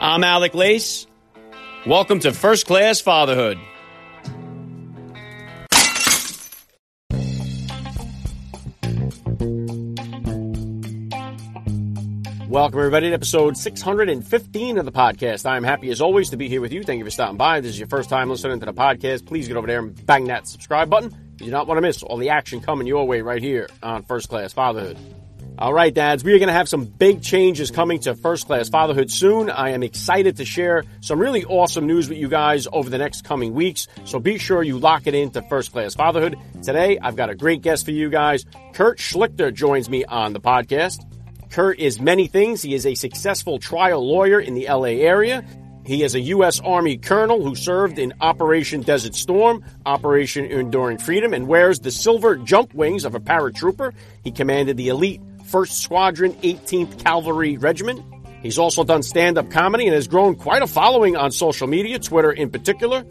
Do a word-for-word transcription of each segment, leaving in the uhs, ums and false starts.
I'm Alec Lace. Welcome to First Class Fatherhood. Welcome, everybody, to episode six hundred fifteen of the podcast. I'm happy, as always, to be here with you. Thank you for stopping by. If this is your first time listening to the podcast, please get over there and bang that subscribe button. You do not want to miss all the action coming your way right here on First Class Fatherhood. All right, dads, we are going to have some big changes coming to First Class Fatherhood soon. I am excited to share some really awesome news with you guys over the next coming weeks, so be sure you lock it into First Class Fatherhood. Today, I've got a great guest for you guys. Kurt Schlichter joins me on the podcast. Kurt is many things. He is a successful trial lawyer in the L A area. He is a U S Army colonel who served in Operation Desert Storm, Operation Enduring Freedom, and wears the silver jump wings of a paratrooper. He commanded the elite first Squadron eighteenth Cavalry Regiment. He's also done stand-up comedy and has grown quite a following on social media, Twitter in particular.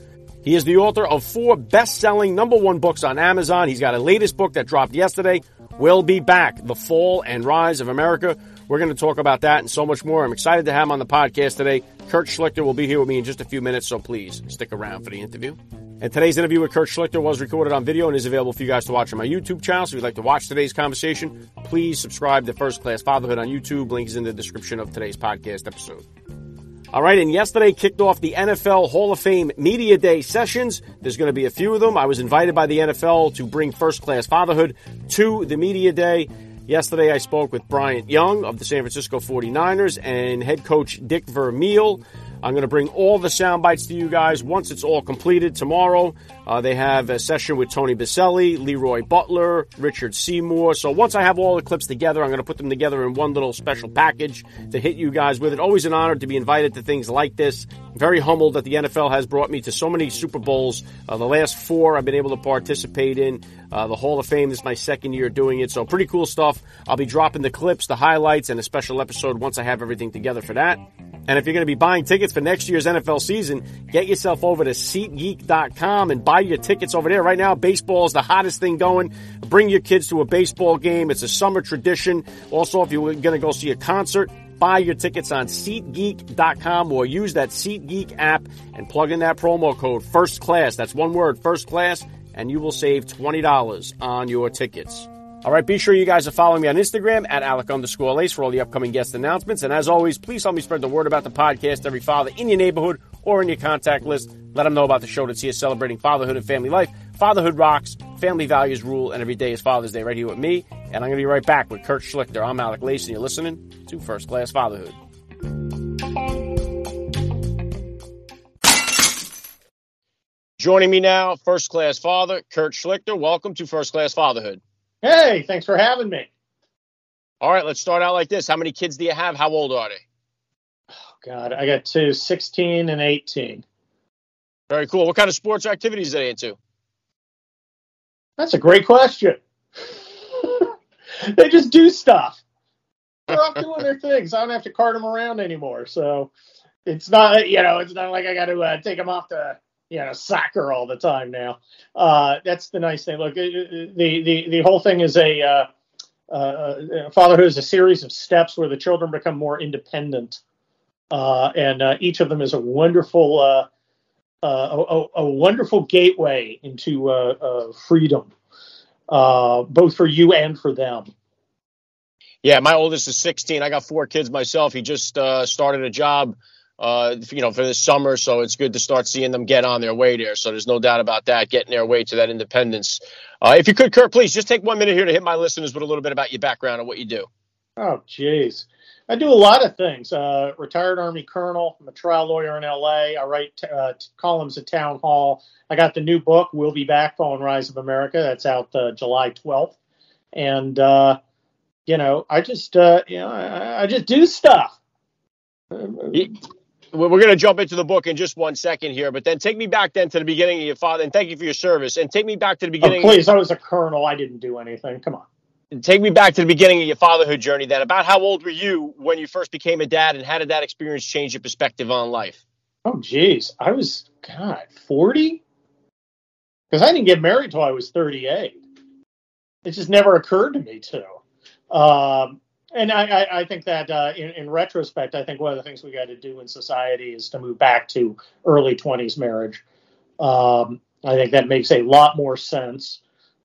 He is the author of four best-selling number one books on Amazon. He's got a latest book that dropped yesterday, We'll Be Back: The Fall and Rise of America. We're going to talk about that and so much more. I'm excited to have him on the podcast today. Kurt Schlichter will be here with me in just a few minutes, so please stick around for the interview. And today's interview with Kurt Schlichter was recorded on video and is available for you guys to watch on my YouTube channel. So if you'd like to watch today's conversation, please subscribe to First Class Fatherhood on YouTube. Link is in the description of today's podcast episode. All right, and yesterday kicked off the N F L Hall of Fame Media Day sessions. There's going to be a few of them. I was invited by the N F L to bring First Class Fatherhood to the Media Day. Yesterday I spoke with Bryant Young of the San Francisco forty-niners and head coach Dick Vermeil. I'm going to bring all the sound bites to you guys once it's all completed tomorrow. Uh, they have a session with Tony Boselli, Leroy Butler, Richard Seymour. So once I have all the clips together, I'm going to put them together in one little special package to hit you guys with it. Always an honor to be invited to things like this. Very humbled that the N F L has brought me to so many Super Bowls. Uh, the last four I've been able to participate in. Uh, the Hall of Fame, this is my second year doing it. So pretty cool stuff. I'll be dropping the clips, the highlights, and a special episode once I have everything together for that. And if you're going to be buying tickets for next year's N F L season, get yourself over to SeatGeek dot com and buy Buy your tickets over there. Right now, baseball is the hottest thing going. Bring your kids to a baseball game. It's a summer tradition. Also, if you're going to go see a concert, buy your tickets on SeatGeek dot com or use that SeatGeek app and plug in that promo code FIRSTCLASS. That's one word, FIRSTCLASS, and you will save twenty dollars on your tickets. All right, be sure you guys are following me on Instagram at Alec underscore Lace for all the upcoming guest announcements. And as always, please help me spread the word about the podcast every father in your neighborhood or in your contact list. Let them know about the show that's here celebrating fatherhood and family life. Fatherhood rocks, family values rule, and every day is Father's Day right here with me. And I'm going to be right back with Kurt Schlichter. I'm Alec Lace, and you're listening to First Class Fatherhood. Joining me now, First Class Father, Kurt Schlichter. Welcome to First Class Fatherhood. Hey, thanks for having me. All right, let's start out like this. How many kids do you have? How old are they? Oh, God, I got two, sixteen and eighteen. Very cool. What kind of sports activities are they into? That's a great question. They just do stuff. They're off doing their things. I don't have to cart them around anymore. So it's not, you know, it's not like I got to uh, take them off to, you know, soccer all the time now. Uh, that's the nice thing. Look, the the the whole thing is a uh, uh, fatherhood is a series of steps where the children become more independent, uh, and uh, each of them is a wonderful uh, uh, a, a wonderful gateway into uh, uh, freedom, uh, both for you and for them. Yeah, my oldest is sixteen. I got four kids myself. He just uh, started a job. Uh, you know, for this summer, so it's good to start seeing them get on their way there. So there's no doubt about that, getting their way to that independence. Uh, if you could, Kurt, please just take one minute here to hit my listeners with a little bit about your background and what you do. Oh, geez. I do a lot of things. Uh, retired Army colonel. I'm a trial lawyer in L A. I write t- uh, t- columns at Town Hall. I got the new book, We'll Be Back: Fall and Rise of America. That's out uh, July twelfth. And, uh, you know, I just, uh, you know, I, I just do stuff. Yeah. We're going to jump into the book in just one second here, but then take me back then to the beginning of your father, and thank you for your service, and take me back to the beginning. Oh, please, I was a colonel. I didn't do anything. Come on. Take me back to the beginning of your fatherhood journey then. About how old were you when you first became a dad, and how did that experience change your perspective on life? Oh, geez. I was, God, forty? Because I didn't get married till I was thirty-eight. It just never occurred to me to. Um, And I, I think that uh, in, in retrospect, I think one of the things we got to do in society is to move back to early twenties marriage. Um, I think that makes a lot more sense.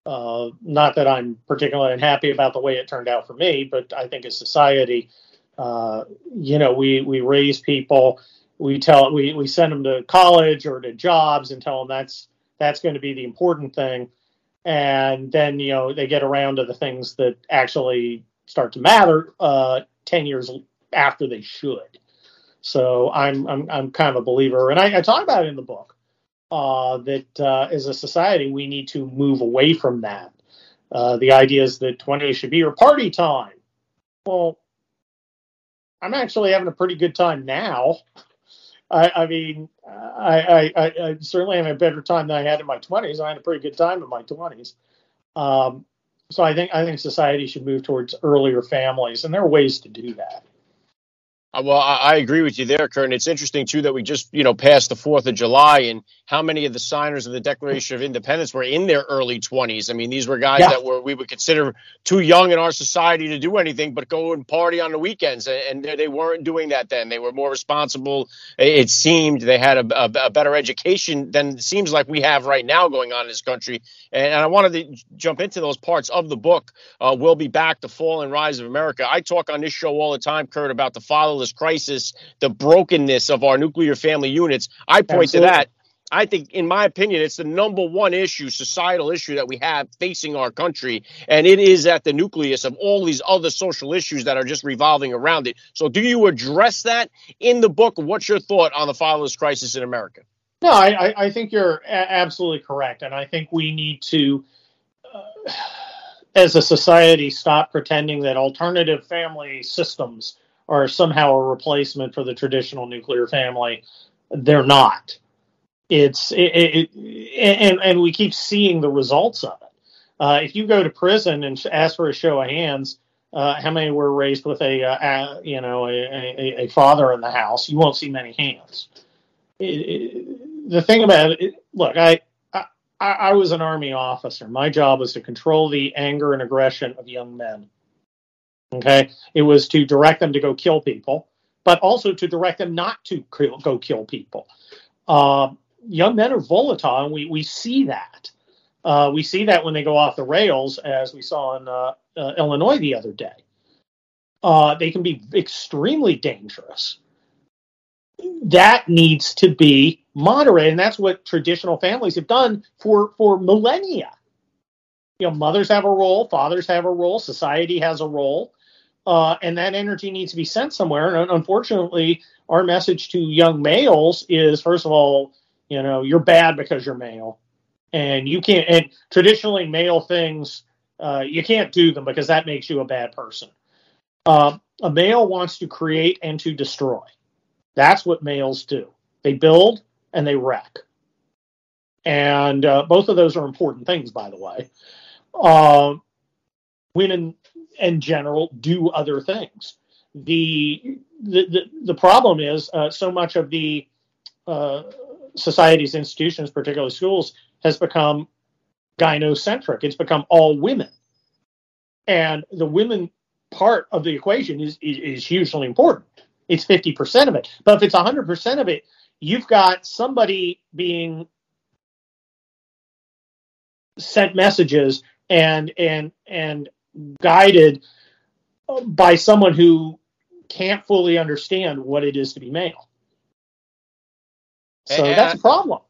Uh, not that I'm particularly unhappy about the way it turned out for me, but I think as society, uh, you know, we, we raise people, we tell we, we send them to college or to jobs and tell them that's that's going to be the important thing. And then, you know, they get around to the things that actually start to matter uh, ten years after they should. So I'm I'm I'm kind of a believer. And I, I talk about it in the book uh, that uh, as a society, we need to move away from that. Uh, the idea is that twenties should be your party time. Well, I'm actually having a pretty good time now. I, I mean, I, I, I certainly have a better time than I had in my twenties. I had a pretty good time in my twenties. Um, so I think I think society should move towards earlier families, and there are ways to do that. Well, I agree with you there, Kurt. And it's interesting, too, that we just, you know, passed the fourth of July and how many of the signers of the Declaration of Independence were in their early twenties. I mean, these were guys yeah. that were we would consider too young in our society to do anything but go and party on the weekends. And they weren't doing that then. They were more responsible. It seemed they had a, a, a better education than it seems like we have right now going on in this country. And I wanted to jump into those parts of the book. Uh, We'll Be Back, The Fall and Rise of America. I talk on this show all the time, Kurt, about the fatherless crisis, the brokenness of our nuclear family units. I point Absolutely. to that. I think, in my opinion, it's the number one issue, societal issue that we have facing our country. And it is at the nucleus of all these other social issues that are just revolving around it. So do you address that in the book? What's your thought on the fatherless crisis in America? No, I, I think you're absolutely correct. And I think we need to, uh, as a society, stop pretending that alternative family systems are somehow a replacement for the traditional nuclear family. They're not. It's it, it, it, and, and we keep seeing the results of it. Uh, if you go to prison and ask for a show of hands, uh, how many were raised with a, uh, a you know a, a, a father in the house, you won't see many hands. It, it, The thing about it, look, I, I I was an Army officer. My job was to control the anger and aggression of young men. Okay, it was to direct them to go kill people, but also to direct them not to kill, go kill people. Uh, young men are volatile, and we we see that. Uh, we see that when they go off the rails, as we saw in uh, uh, Illinois the other day. Uh, they can be extremely dangerous. That needs to be moderated, and that's what traditional families have done for, for millennia. You know, mothers have a role, fathers have a role, society has a role, uh, and that energy needs to be sent somewhere. And unfortunately, our message to young males is, first of all, you know, you're bad because you're male, and you can't. And traditionally, male things uh, you can't do them because that makes you a bad person. Uh, a male wants to create and to destroy. That's what males do. They build and they wreck. And uh, both of those are important things, by the way. Uh, women in general do other things. The the, the, the problem is uh, so much of the uh, society's institutions, particularly schools, has become gynocentric. It's become all women. And the women part of the equation is is, is hugely important. It's fifty percent of it. But if it's one hundred percent of it, you've got somebody being sent messages and and and guided by someone who can't fully understand what it is to be male. So and, that's a problem.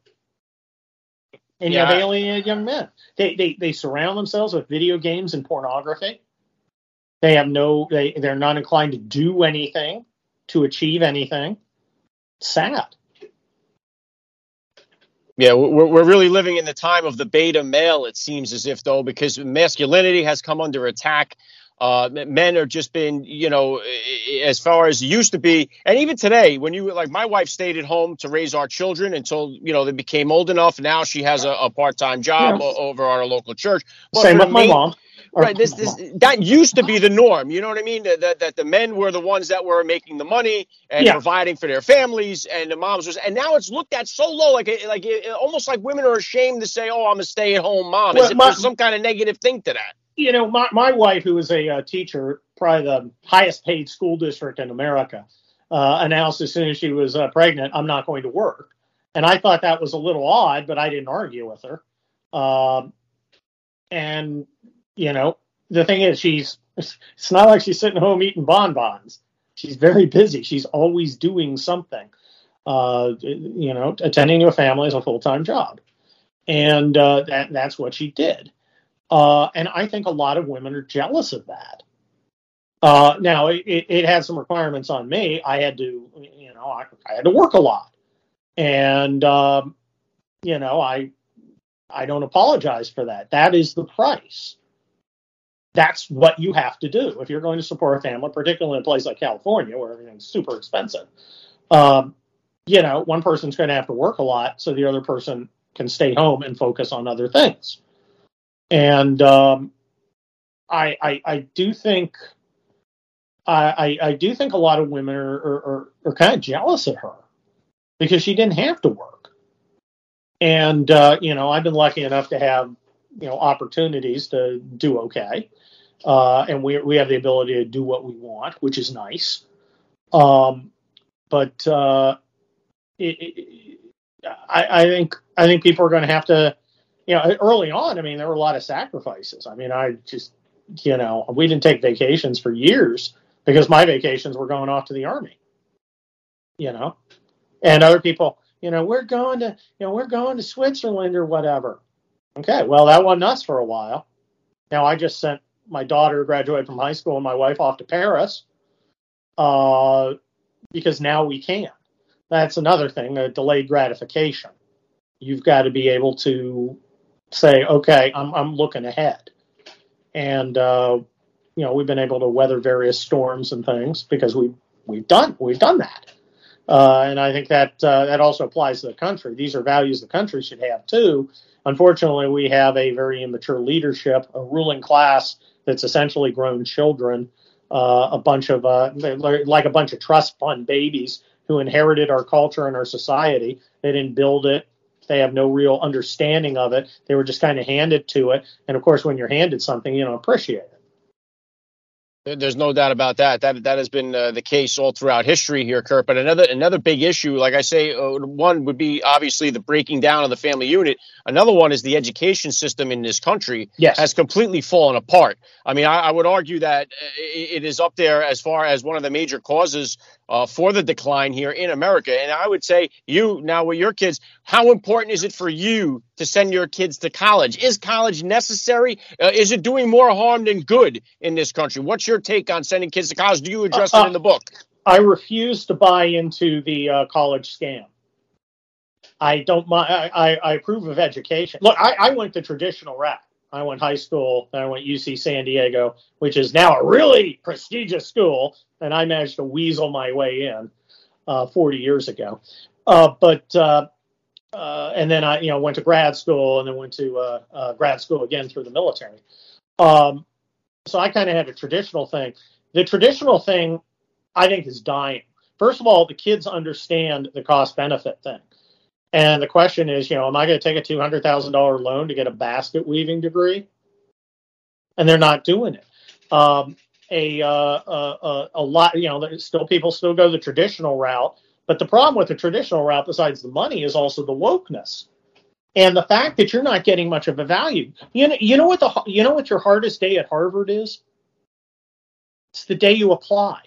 And yeah. you have alienated young men. They, they they surround themselves with video games and pornography. They have no they, they're not inclined to do anything, to achieve anything. Sad. Yeah, we're we're really living in the time of the beta male, it seems as if, though, because masculinity has come under attack. Uh, men are just been, you know, as far as it used to be. And even today, when you like my wife stayed at home to raise our children until, you know, they became old enough. Now she has a, a part time job yeah. over at our local church. But Same with my main, mom. Right. This, this, that used to be the norm. You know what I mean? That, that the men were the ones that were making the money and yeah. providing for their families, and the moms was. And now it's looked at so low, like like almost like women are ashamed to say, "Oh, I'm a stay at home mom." Well, Is it, my, there's some kind of negative thing to that. You know, my my wife, who is a uh, teacher, probably the highest paid school district in America, uh, announced as soon as she was uh, pregnant, I'm not going to work. And I thought that was a little odd, but I didn't argue with her. Um, and, you know, the thing is, she's it's not like she's sitting home eating bonbons. She's very busy. She's always doing something. Uh, you know, attending to a family is a full-time job. And uh, that, that's what she did. Uh, and I think a lot of women are jealous of that. Uh, now, it, it had some requirements on me. I had to, you know, I, I had to work a lot. And, um, you know, I I don't apologize for that. That is the price. That's what you have to do if you're going to support a family, particularly in a place like California where everything's super expensive. Um, you know, one person's going to have to work a lot so the other person can stay home and focus on other things. And um, I, I I do think I, I do think a lot of women are, are, are kind of jealous of her because she didn't have to work. And, uh, you know, I've been lucky enough to have, you know, opportunities to do okay. Uh, and we we have the ability to do what we want, which is nice. Um, but uh, it, it, I, I think I think people are going to have to, you know, early on, I mean, there were a lot of sacrifices. I mean, I just, you know, we didn't take vacations for years because my vacations were going off to the Army, you know, and other people, you know, we're going to, you know, we're going to Switzerland or whatever. Okay, well, that wasn't us for a while. Now, I just sent my daughter, graduated from high school, and my wife off to Paris uh, because now we can. That's another thing, a delayed gratification. You've got to be able to say, okay, I'm I'm looking ahead. And, uh, you know, we've been able to weather various storms and things because we, we've done we've done that. Uh, and I think that uh, that also applies to the country. These are values the country should have, too. Unfortunately, we have a very immature leadership, a ruling class that's essentially grown children, uh, a bunch of uh, like a bunch of trust fund babies who inherited our culture and our society. They didn't build it. They have no real understanding of it. They were just kind of handed to it. And, of course, when you're handed something, you don't appreciate it. There's no doubt about that. That that has been uh, the case all throughout history here, Kurt. But another another big issue, like I say, uh, one would be obviously the breaking down of the family unit. Another one is the education system in this country yes. has completely fallen apart. I mean, I, I would argue that it, it is up there as far as one of the major causes uh, for the decline here in America. And I would say you now with your kids, how important is it for you to send your kids to college? Is college necessary? Uh, is it doing more harm than good in this country? What's your take on sending kids to college? Do you address uh, it in the book? I refuse to buy into the uh, college scam. I don't mind. I, I approve of education. Look, I, I went the traditional route. I went high school. Then I went U C San Diego, which is now a really prestigious school. And I managed to weasel my way in uh, forty years ago. Uh, but uh, Uh, and then I, you know, went to grad school and then went to uh, uh, grad school again through the military. Um, so I kind of had a traditional thing. The traditional thing, I think, is dying. First of all, the kids understand the cost benefit thing. And the question is, you know, am I going to take a two hundred thousand dollars loan to get a basket weaving degree? And they're not doing it. Um, a, uh, a, a lot, you know, there's still people still go the traditional route. But the problem with the traditional route, besides the money, is also the wokeness and the fact that you're not getting much of a value. You know, you know what the you know what your hardest day at Harvard is? It's the day you apply,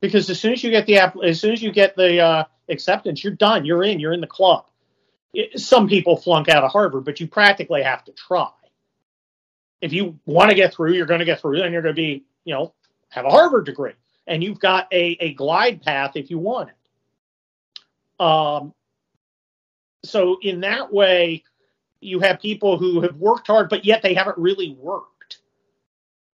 because as soon as you get the as soon as you get the uh, acceptance, you're done. You're in. You're in the club. It, some people flunk out of Harvard, but you practically have to try. If you want to get through, you're going to get through, and you're going to be, you know, have a Harvard degree, and you've got a a glide path if you want it. Um, so in that way, you have people who have worked hard, but yet they haven't really worked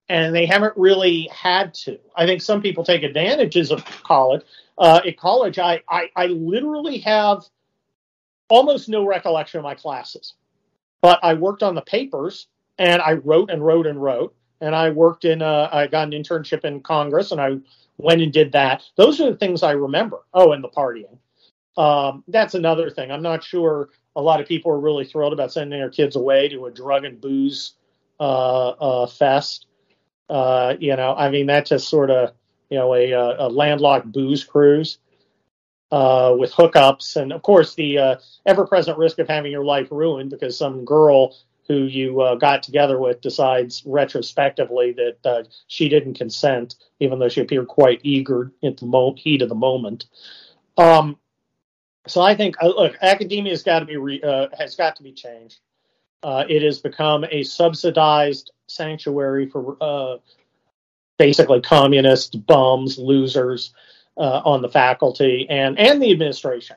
and they haven't really had to. I think some people take advantages of college. Uh, at college, I, I, I literally have almost no recollection of my classes, but I worked on the papers and I wrote and wrote and wrote. And I worked in, uh, I got an internship in Congress and I went and did that. Those are the things I remember. Oh, and the partying. Um, that's another thing. I'm not sure a lot of people are really thrilled about sending their kids away to a drug and booze uh, uh, fest. Uh, you know, I mean, that's just sort of, you know, a, a landlocked booze cruise uh, with hookups. And, of course, the uh, ever-present risk of having your life ruined because some girl who you uh, got together with decides retrospectively that uh, she didn't consent, even though she appeared quite eager at the mo- heat of the moment. Um, so I think, uh, look, academia has got to be re- uh, has got to be changed. Uh, it has become a subsidized sanctuary for uh, basically communists, bums, losers uh, on the faculty and, and the administration.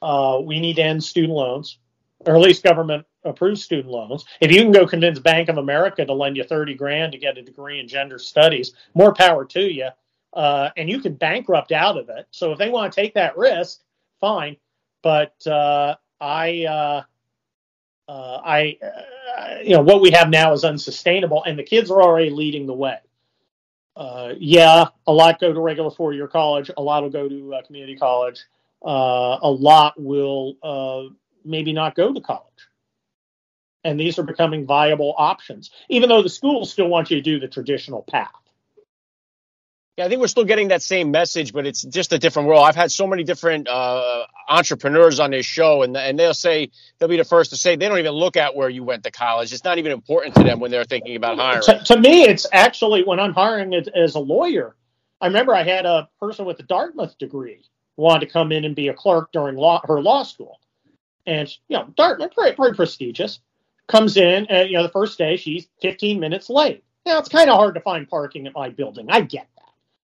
Uh, we need to end student loans, or at least government approved student loans. If you can go convince Bank of America to lend you thirty grand to get a degree in gender studies, more power to you. Uh, and you can bankrupt out of it. So if they want to take that risk, fine. But uh, I, uh, uh, I, uh, you know, what we have now is unsustainable, and the kids are already leading the way. Uh, yeah, a lot go to regular four-year college. A lot will go to uh, community college. Uh, a lot will uh, maybe not go to college. And these are becoming viable options, even though the schools still want you to do the traditional path. Yeah, I think we're still getting that same message, but it's just a different world. I've had so many different uh, entrepreneurs on this show, and and they'll say, they'll be the first to say, they don't even look at where you went to college. It's not even important to them when they're thinking about hiring. To, to me, it's actually when I'm hiring as, as a lawyer. I remember I had a person with a Dartmouth degree wanted to come in and be a clerk during law, her law school. And, you know, Dartmouth, pretty, pretty prestigious. Comes in, and, you know, the first day she's fifteen minutes late. Now, it's kind of hard to find parking at my building. I get that.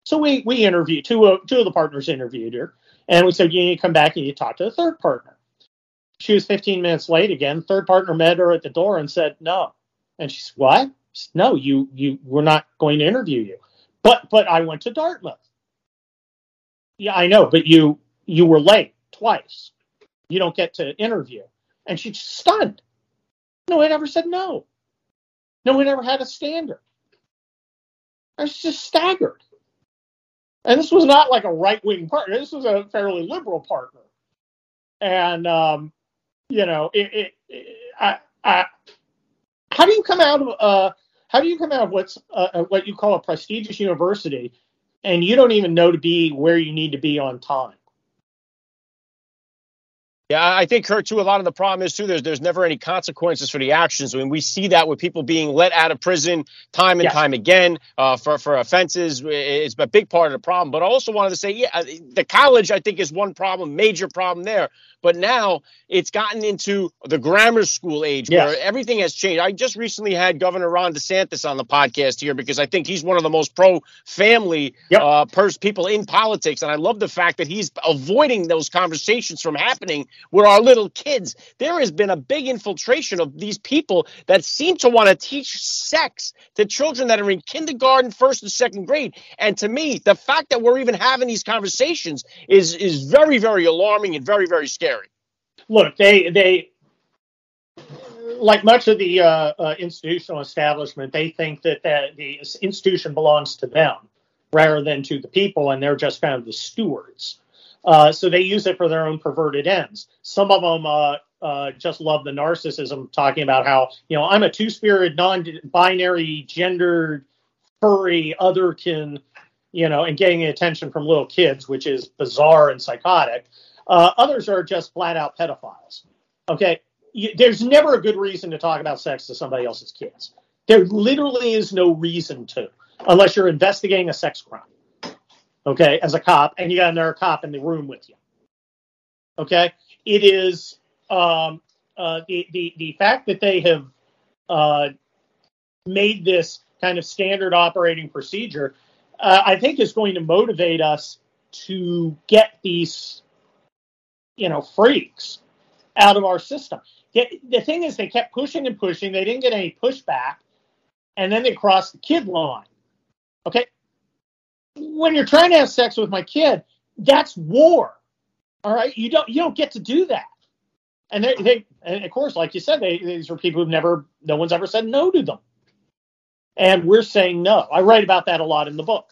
So we we interviewed, two of, two of the partners interviewed her, and we said, you need to come back and you talk to the third partner. She was fifteen minutes late again. Third partner met her at the door and said, no. And she said, what? Said, no, you you we're not going to interview you. But but I went to Dartmouth. Yeah, I know, but you you were late twice. You don't get to interview. And she's stunned. No one ever said no. No one ever had a standard. I was just staggered. And this was not like a right-wing partner. This was a fairly liberal partner. And, um, you know, it, it, it, I, I, how do you come out of uh, how do you come out of what's uh, what you call a prestigious university, and you don't even know to be where you need to be on time? Yeah, I think, Kurt, too, a lot of the problem is, too, there's there's never any consequences for the actions. I mean, we see that with people being let out of prison time and yes. time again uh, for, for offenses. It's a big part of the problem. But I also wanted to say, yeah, the college, I think, is one problem, major problem there. But now it's gotten into the grammar school age yes. where everything has changed. I just recently had Governor Ron DeSantis on the podcast here because I think he's one of the most pro-family yep. uh, pers- people in politics. And I love the fact that he's avoiding those conversations from happening with our little kids. There has been a big infiltration of these people that seem to want to teach sex to children that are in kindergarten, first and second grade. And to me, the fact that we're even having these conversations is, is very, very alarming and very, very scary. Look, they, they like much of the uh, uh, institutional establishment, they think that, that the institution belongs to them rather than to the people, and they're just kind of the stewards. Uh, so they use it for their own perverted ends. Some of them uh, uh, just love the narcissism, talking about how, you know, I'm a two-spirit, non-binary, gendered, furry, otherkin, you know, and getting attention from little kids, which is bizarre and psychotic. Uh, others are just flat-out pedophiles, okay? You, there's never a good reason to talk about sex to somebody else's kids. There literally is no reason to, unless you're investigating a sex crime, okay, as a cop, and you got another cop in the room with you, okay? It is um, uh, the, the, the fact that they have uh, made this kind of standard operating procedure, uh, I think is going to motivate us to get these... you know, freaks out of our system. The thing is, they kept pushing and pushing. They didn't get any pushback. And then they crossed the kid line. Okay. When you're trying to have sex with my kid, that's war. All right. You don't, you don't get to do that. And they, they and of course, like you said, they, these are people who've never, no one's ever said no to them. And we're saying no. I write about that a lot in the book.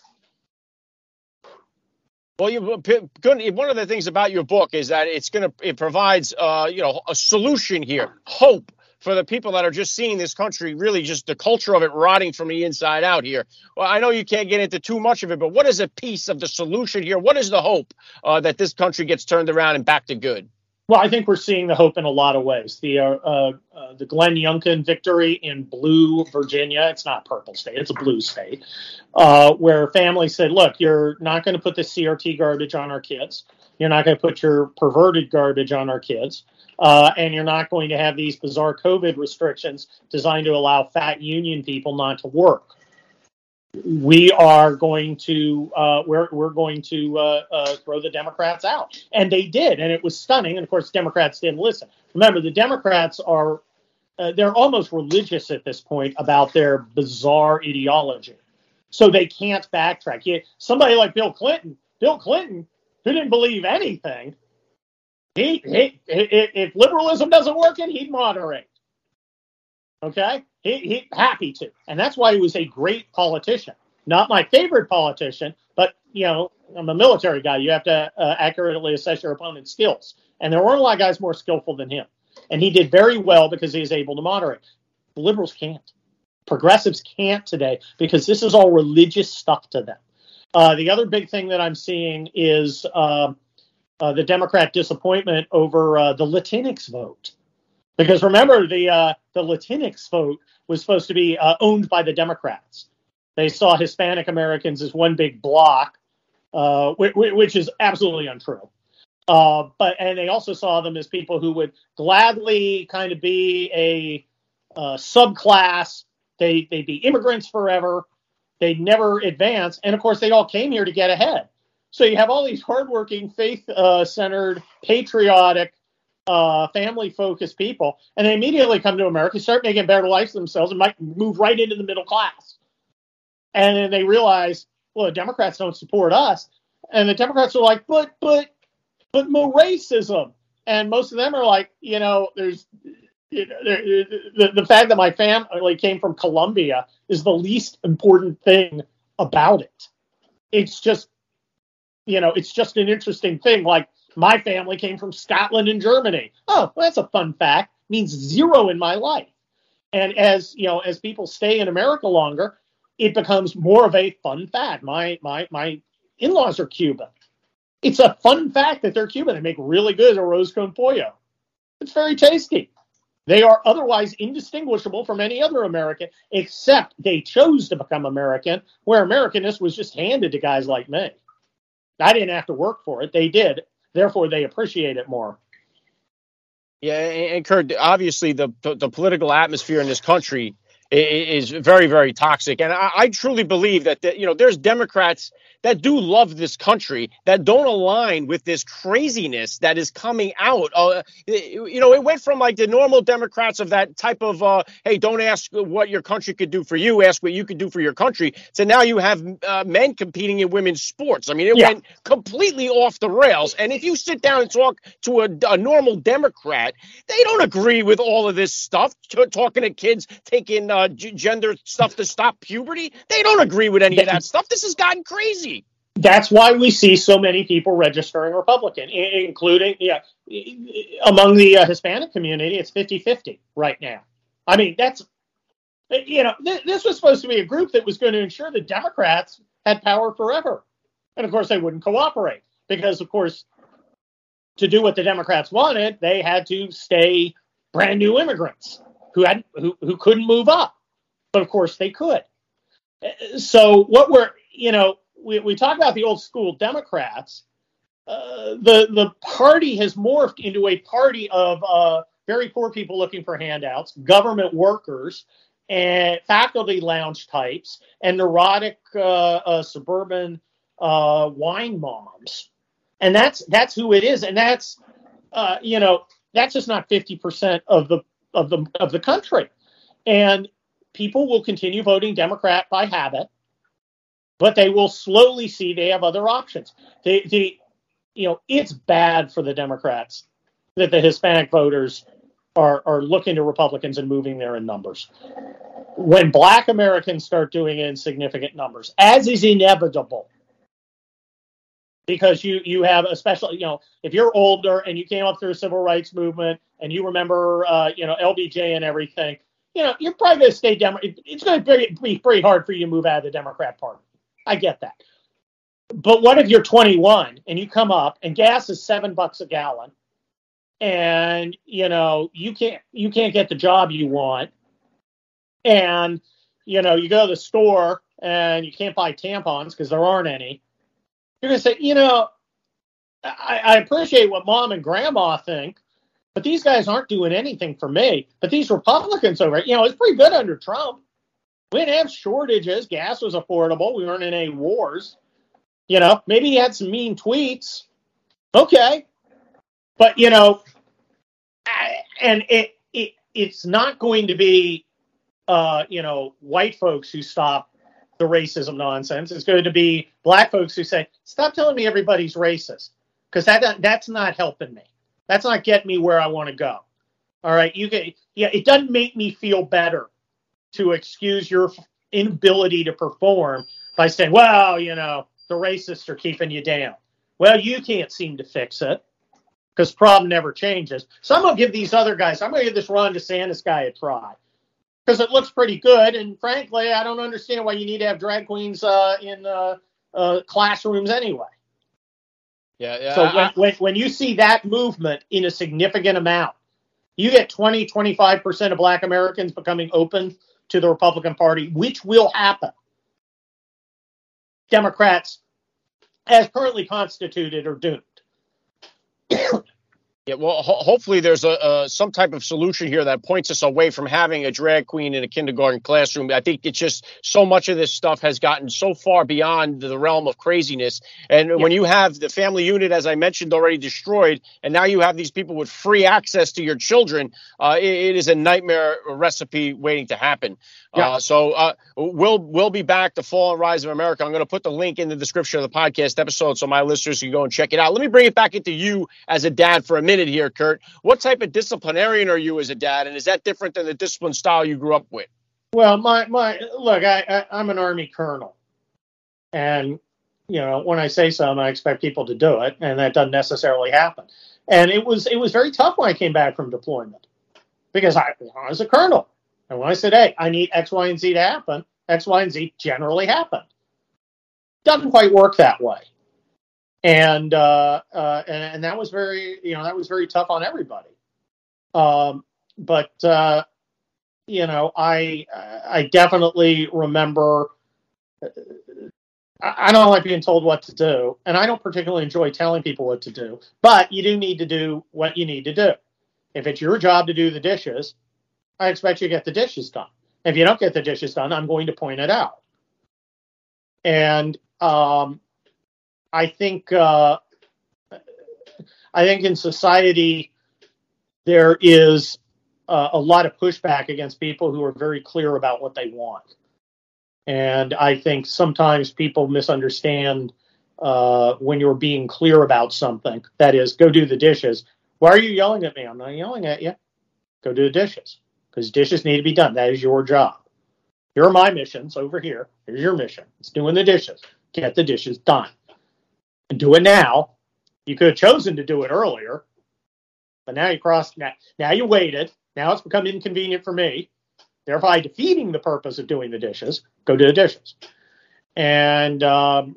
Well, you, one of the things about your book is that it's going to it provides, uh, you know, a solution here, hope for the people that are just seeing this country, really just the culture of it rotting from the inside out here. Well, I know you can't get into too much of it, but what is a piece of the solution here? What is the hope uh, that this country gets turned around and back to good? Well, I think we're seeing the hope in a lot of ways. The uh, uh, uh, the Glenn Youngkin victory in blue Virginia, it's not purple state, it's a blue state, uh, where families said, look, you're not going to put the C R T garbage on our kids. You're not going to put your perverted garbage on our kids. Uh, and you're not going to have these bizarre COVID restrictions designed to allow fat union people not to work. We are going to uh, we're we're going to uh, uh, throw the Democrats out, and they did, and it was stunning. And of course, Democrats didn't listen. Remember, the Democrats are uh, they're almost religious at this point about their bizarre ideology, so they can't backtrack. You, somebody like Bill Clinton, Bill Clinton, who didn't believe anything, he, he if liberalism doesn't work, and he'd moderate. Okay, he, he happy to, and that's why he was a great politician. Not my favorite politician, but you know, I'm a military guy. You have to uh, accurately assess your opponent's skills, and there weren't a lot of guys more skillful than him. And he did very well because he was able to moderate. The liberals can't, progressives can't today because this is all religious stuff to them. Uh, the other big thing that I'm seeing is uh, uh, the Democrat disappointment over uh, the Latinx vote. Because remember, the uh, the Latinx vote was supposed to be uh, owned by the Democrats. They saw Hispanic Americans as one big block, uh, which, which is absolutely untrue. Uh, but and they also saw them as people who would gladly kind of be a uh, subclass. They they'd be immigrants forever. They'd never advance. And of course, they all came here to get ahead. So you have all these hardworking, faith-centered, uh, patriotic, Uh, family-focused people, and they immediately come to America, start making better lives for themselves, and might move right into the middle class. And then they realize, well, the Democrats don't support us, and the Democrats are like, but, but, but more racism. And most of them are like, you know, there's you know, there, the, the fact that my family came from Colombia is the least important thing about it. It's just, you know, it's just an interesting thing, like. My family came from Scotland and Germany. Oh, well, that's a fun fact. It means zero in my life. And as you know, as people stay in America longer, it becomes more of a fun fact. My my my in-laws are Cuban. It's a fun fact that they're Cuban. They make really good arroz con pollo. It's very tasty. They are otherwise indistinguishable from any other American, except they chose to become American, where Americanness was just handed to guys like me. I didn't have to work for it. They did. Therefore, they appreciate it more. Yeah, and Kurt, obviously the the political atmosphere in this country is very, very toxic. And I, I truly believe that, the, you know, there's Democrats that do love this country that don't align with this craziness that is coming out. Uh, you know, it went from like the normal Democrats of that type of, uh, hey, don't ask what your country could do for you, ask what you could do for your country. So now you have uh, men competing in women's sports. I mean, it yeah. went completely off the rails. And if you sit down and talk to a, a normal Democrat, they don't agree with all of this stuff, t- talking to kids, taking uh, Uh, g- gender stuff to stop puberty. They don't agree with any of that stuff. This has gotten crazy. That's why we see so many people registering Republican, I- including yeah, among the uh, Hispanic community. It's fifty-fifty right now. I mean, that's, you know, th- this was supposed to be a group that was going to ensure the Democrats had power forever. And of course, they wouldn't cooperate because, of course, to do what the Democrats wanted, they had to stay brand new immigrants. Who had who, who couldn't move up, but of course they could. So what we're you know we we talk about the old school Democrats. Uh, the the party has morphed into a party of uh, very poor people looking for handouts, government workers, and faculty lounge types, and neurotic uh, uh, suburban uh, wine moms, and that's that's who it is, and that's uh, you know that's just not fifty percent of the. of the of the country. And people will continue voting Democrat by habit, but they will slowly see they have other options. They, they, you know, it's bad for the Democrats that the Hispanic voters are, are looking to Republicans and moving there in numbers. When Black Americans start doing it in significant numbers, as is inevitable, Because you, you have a special, you know, if you're older and you came up through the civil rights movement and you remember, uh, you know, L B J and everything, you know, you're probably going to stay Dem- It's going to be pretty hard for you to move out of the Democrat Party. I get that. But what if you're twenty-one and you come up and gas is seven bucks a gallon and, you know, you can't you can't get the job you want. And, you know, you go to the store and you can't buy tampons because there aren't any. You're going to say, you know, I, I appreciate what mom and grandma think, but these guys aren't doing anything for me. But these Republicans over, you know, it's pretty good under Trump. We didn't have shortages. Gas was affordable. We weren't in any wars. You know, maybe he had some mean tweets. Okay. But, you know, I, and it, it it's not going to be, uh, you know, white folks who stop the racism nonsense. It's going to be black folks who say, stop telling me everybody's racist, because that that's not helping me. That's not getting me where I want to go. All right. You can, yeah, it doesn't make me feel better to excuse your inability to perform by saying, well, you know, the racists are keeping you down. Well, you can't seem to fix it because problem never changes. So I'm going to give these other guys, I'm going to give this Ron DeSantis guy a try. Because it looks pretty good, and frankly, I don't understand why you need to have drag queens uh, in uh, uh, classrooms anyway. Yeah, yeah. So I, when, when, when you see that movement in a significant amount, you get twenty, twenty-five percent of black Americans becoming open to the Republican Party, which will happen. Democrats, as currently constituted, are doomed. Yeah, well, ho- hopefully there's a uh, some type of solution here that points us away from having a drag queen in a kindergarten classroom. I think it's just so much of this stuff has gotten so far beyond the realm of craziness. And yeah. When you have the family unit, as I mentioned, already destroyed, and now you have these people with free access to your children, uh, it, it is a nightmare recipe waiting to happen. Yeah. Uh, so uh, we'll we'll be back to Fall and Rise of America. I'm going to put the link in the description of the podcast episode so my listeners can go and check it out. Let me bring it back into you as a dad for a minute here, Kurt. What type of disciplinarian are you as a dad? And is that different than the discipline style you grew up with? Well, my my look, I, I, I'm an Army colonel. And, you know, when I say something, I expect people to do it. And that doesn't necessarily happen. And it was it was very tough when I came back from deployment because I, I was a colonel. And when I said, hey, I need X, Y, and Z to happen, X, Y, and Z generally happened. Doesn't quite work that way. And uh, uh, and, and that was very, you know, that was very tough on everybody. Um, but, uh, you know, I I definitely remember, I don't like being told what to do. And I don't particularly enjoy telling people what to do. But you do need to do what you need to do. If it's your job to do the dishes, I expect you to get the dishes done. If you don't get the dishes done, I'm going to point it out. And um, I think uh, I think in society, there is uh, a lot of pushback against people who are very clear about what they want. And I think sometimes people misunderstand uh, when you're being clear about something. That is, go do the dishes. Why are you yelling at me? I'm not yelling at you. Go do the dishes. Because dishes need to be done. That is your job. Here are my missions over here. Here's your mission. It's doing the dishes. Get the dishes done. And do it now. You could have chosen to do it earlier. But now you crossed. Now, now you waited. Now it's become inconvenient for me. Thereby defeating the purpose of doing the dishes. Go do the dishes. And um,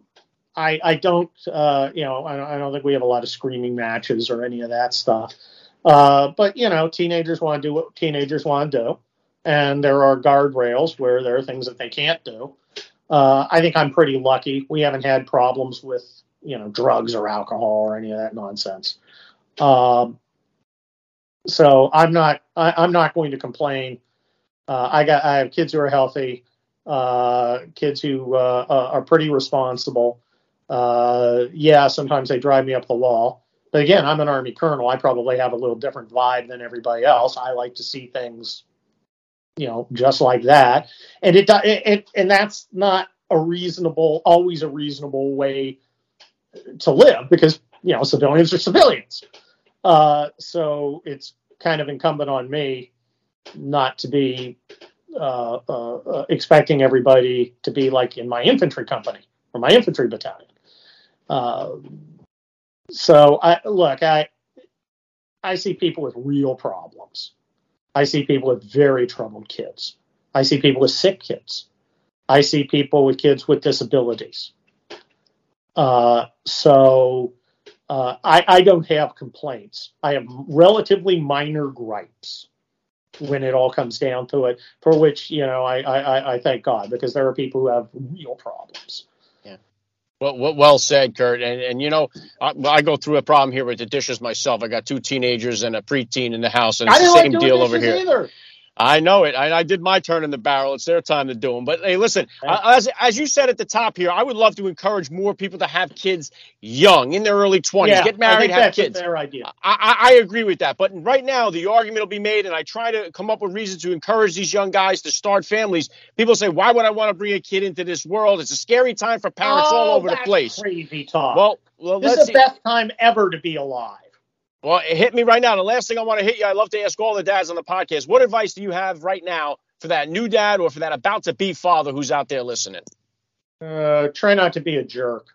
I, I don't, uh, you know, I don't, I don't think we have a lot of screaming matches or any of that stuff. Uh, but, you know, teenagers want to do what teenagers want to do. And there are guardrails where there are things that they can't do. Uh, I think I'm pretty lucky. We haven't had problems with, you know, drugs or alcohol or any of that nonsense. Um, so I'm not I, I'm not going to complain. Uh, I got I have kids who are healthy, uh, kids who uh, are pretty responsible. Uh, yeah, sometimes they drive me up the wall. But again, I'm an Army colonel. I probably have a little different vibe than everybody else. I like to see things, you know, just like that. And it, it, it and that's not a reasonable, always a reasonable way to live because, you know, civilians are civilians. Uh, so it's kind of incumbent on me not to be uh, uh, expecting everybody to be like in my infantry company or my infantry battalion. Uh, so I look, I I see people with real problems. I see people with very troubled kids. I see people with sick kids. I see people with kids with disabilities. Uh, so uh, I, I don't have complaints. I have relatively minor gripes when it all comes down to it, for which, you know, I, I, I thank God, because there are people who have real problems. Yeah. Well, well said, Kurt. And, and you know, I, I go through a problem here with the dishes myself. I got two teenagers and a preteen in the house, and it's the same deal over here. Either. I know it. I, I did my turn in the barrel. It's their time to do them. But, hey, listen, I, as as you said at the top here, I would love to encourage more people to have kids young, in their early twenties. Yeah, get married, have kids. I think that's a fair idea. I, I, I agree with that. But right now, the argument will be made, and I try to come up with reasons to encourage these young guys to start families. People say, why would I want to bring a kid into this world? It's a scary time for parents oh, all over the place. Crazy talk. Well, well this let's is the see. best time ever to be alive. Well, it hit me right now. The last thing I want to hit you, I love to ask all the dads on the podcast, what advice do you have right now for that new dad or for that about-to-be father who's out there listening? Uh, try not to be a jerk.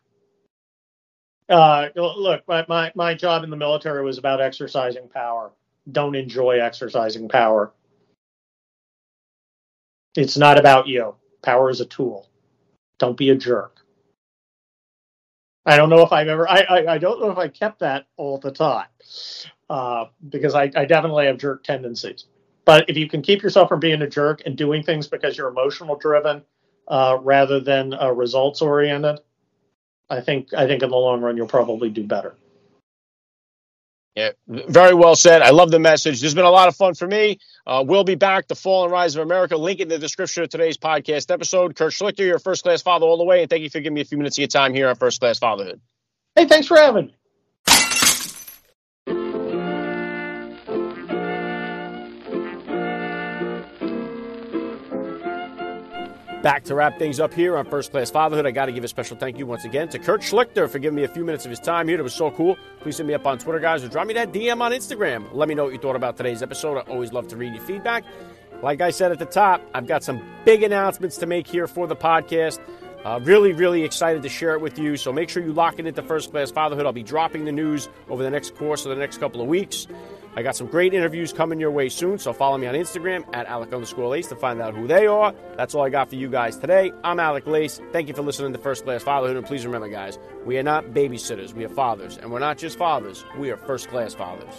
Uh, look, my, my, my job in the military was about exercising power. Don't enjoy exercising power. It's not about you. Power is a tool. Don't be a jerk. I don't know if I've ever, I, I, I don't know if I kept that all the time, uh, because I, I definitely have jerk tendencies. But if you can keep yourself from being a jerk and doing things because you're emotional driven, uh, rather than uh, results oriented, I think, I think in the long run, you'll probably do better. Yeah, very well said. I love the message. There's been a lot of fun for me. Uh, we'll be back. The Fall and Rise of America. Link in the description of today's podcast episode. Kurt Schlichter, your First Class Father all the way. And thank you for giving me a few minutes of your time here on First Class Fatherhood. Hey, thanks for having me. Back to wrap things up here on First Class Fatherhood. I got to give a special thank you once again to Kurt Schlichter for giving me a few minutes of his time here. That was so cool. Please hit me up on Twitter, guys, or drop me that D M on Instagram. Let me know what you thought about today's episode. I always love to read your feedback. Like I said at the top, I've got some big announcements to make here for the podcast. Uh, really, really excited to share it with you. So make sure you lock it into First Class Fatherhood. I'll be dropping the news over the next course of the next couple of weeks. I got some great interviews coming your way soon, so follow me on Instagram at Alec underscore Lace to find out who they are. That's all I got for you guys today. I'm Alec Lace. Thank you for listening to First Class Fatherhood. And please remember, guys, we are not babysitters. We are fathers. And we're not just fathers. We are first-class fathers.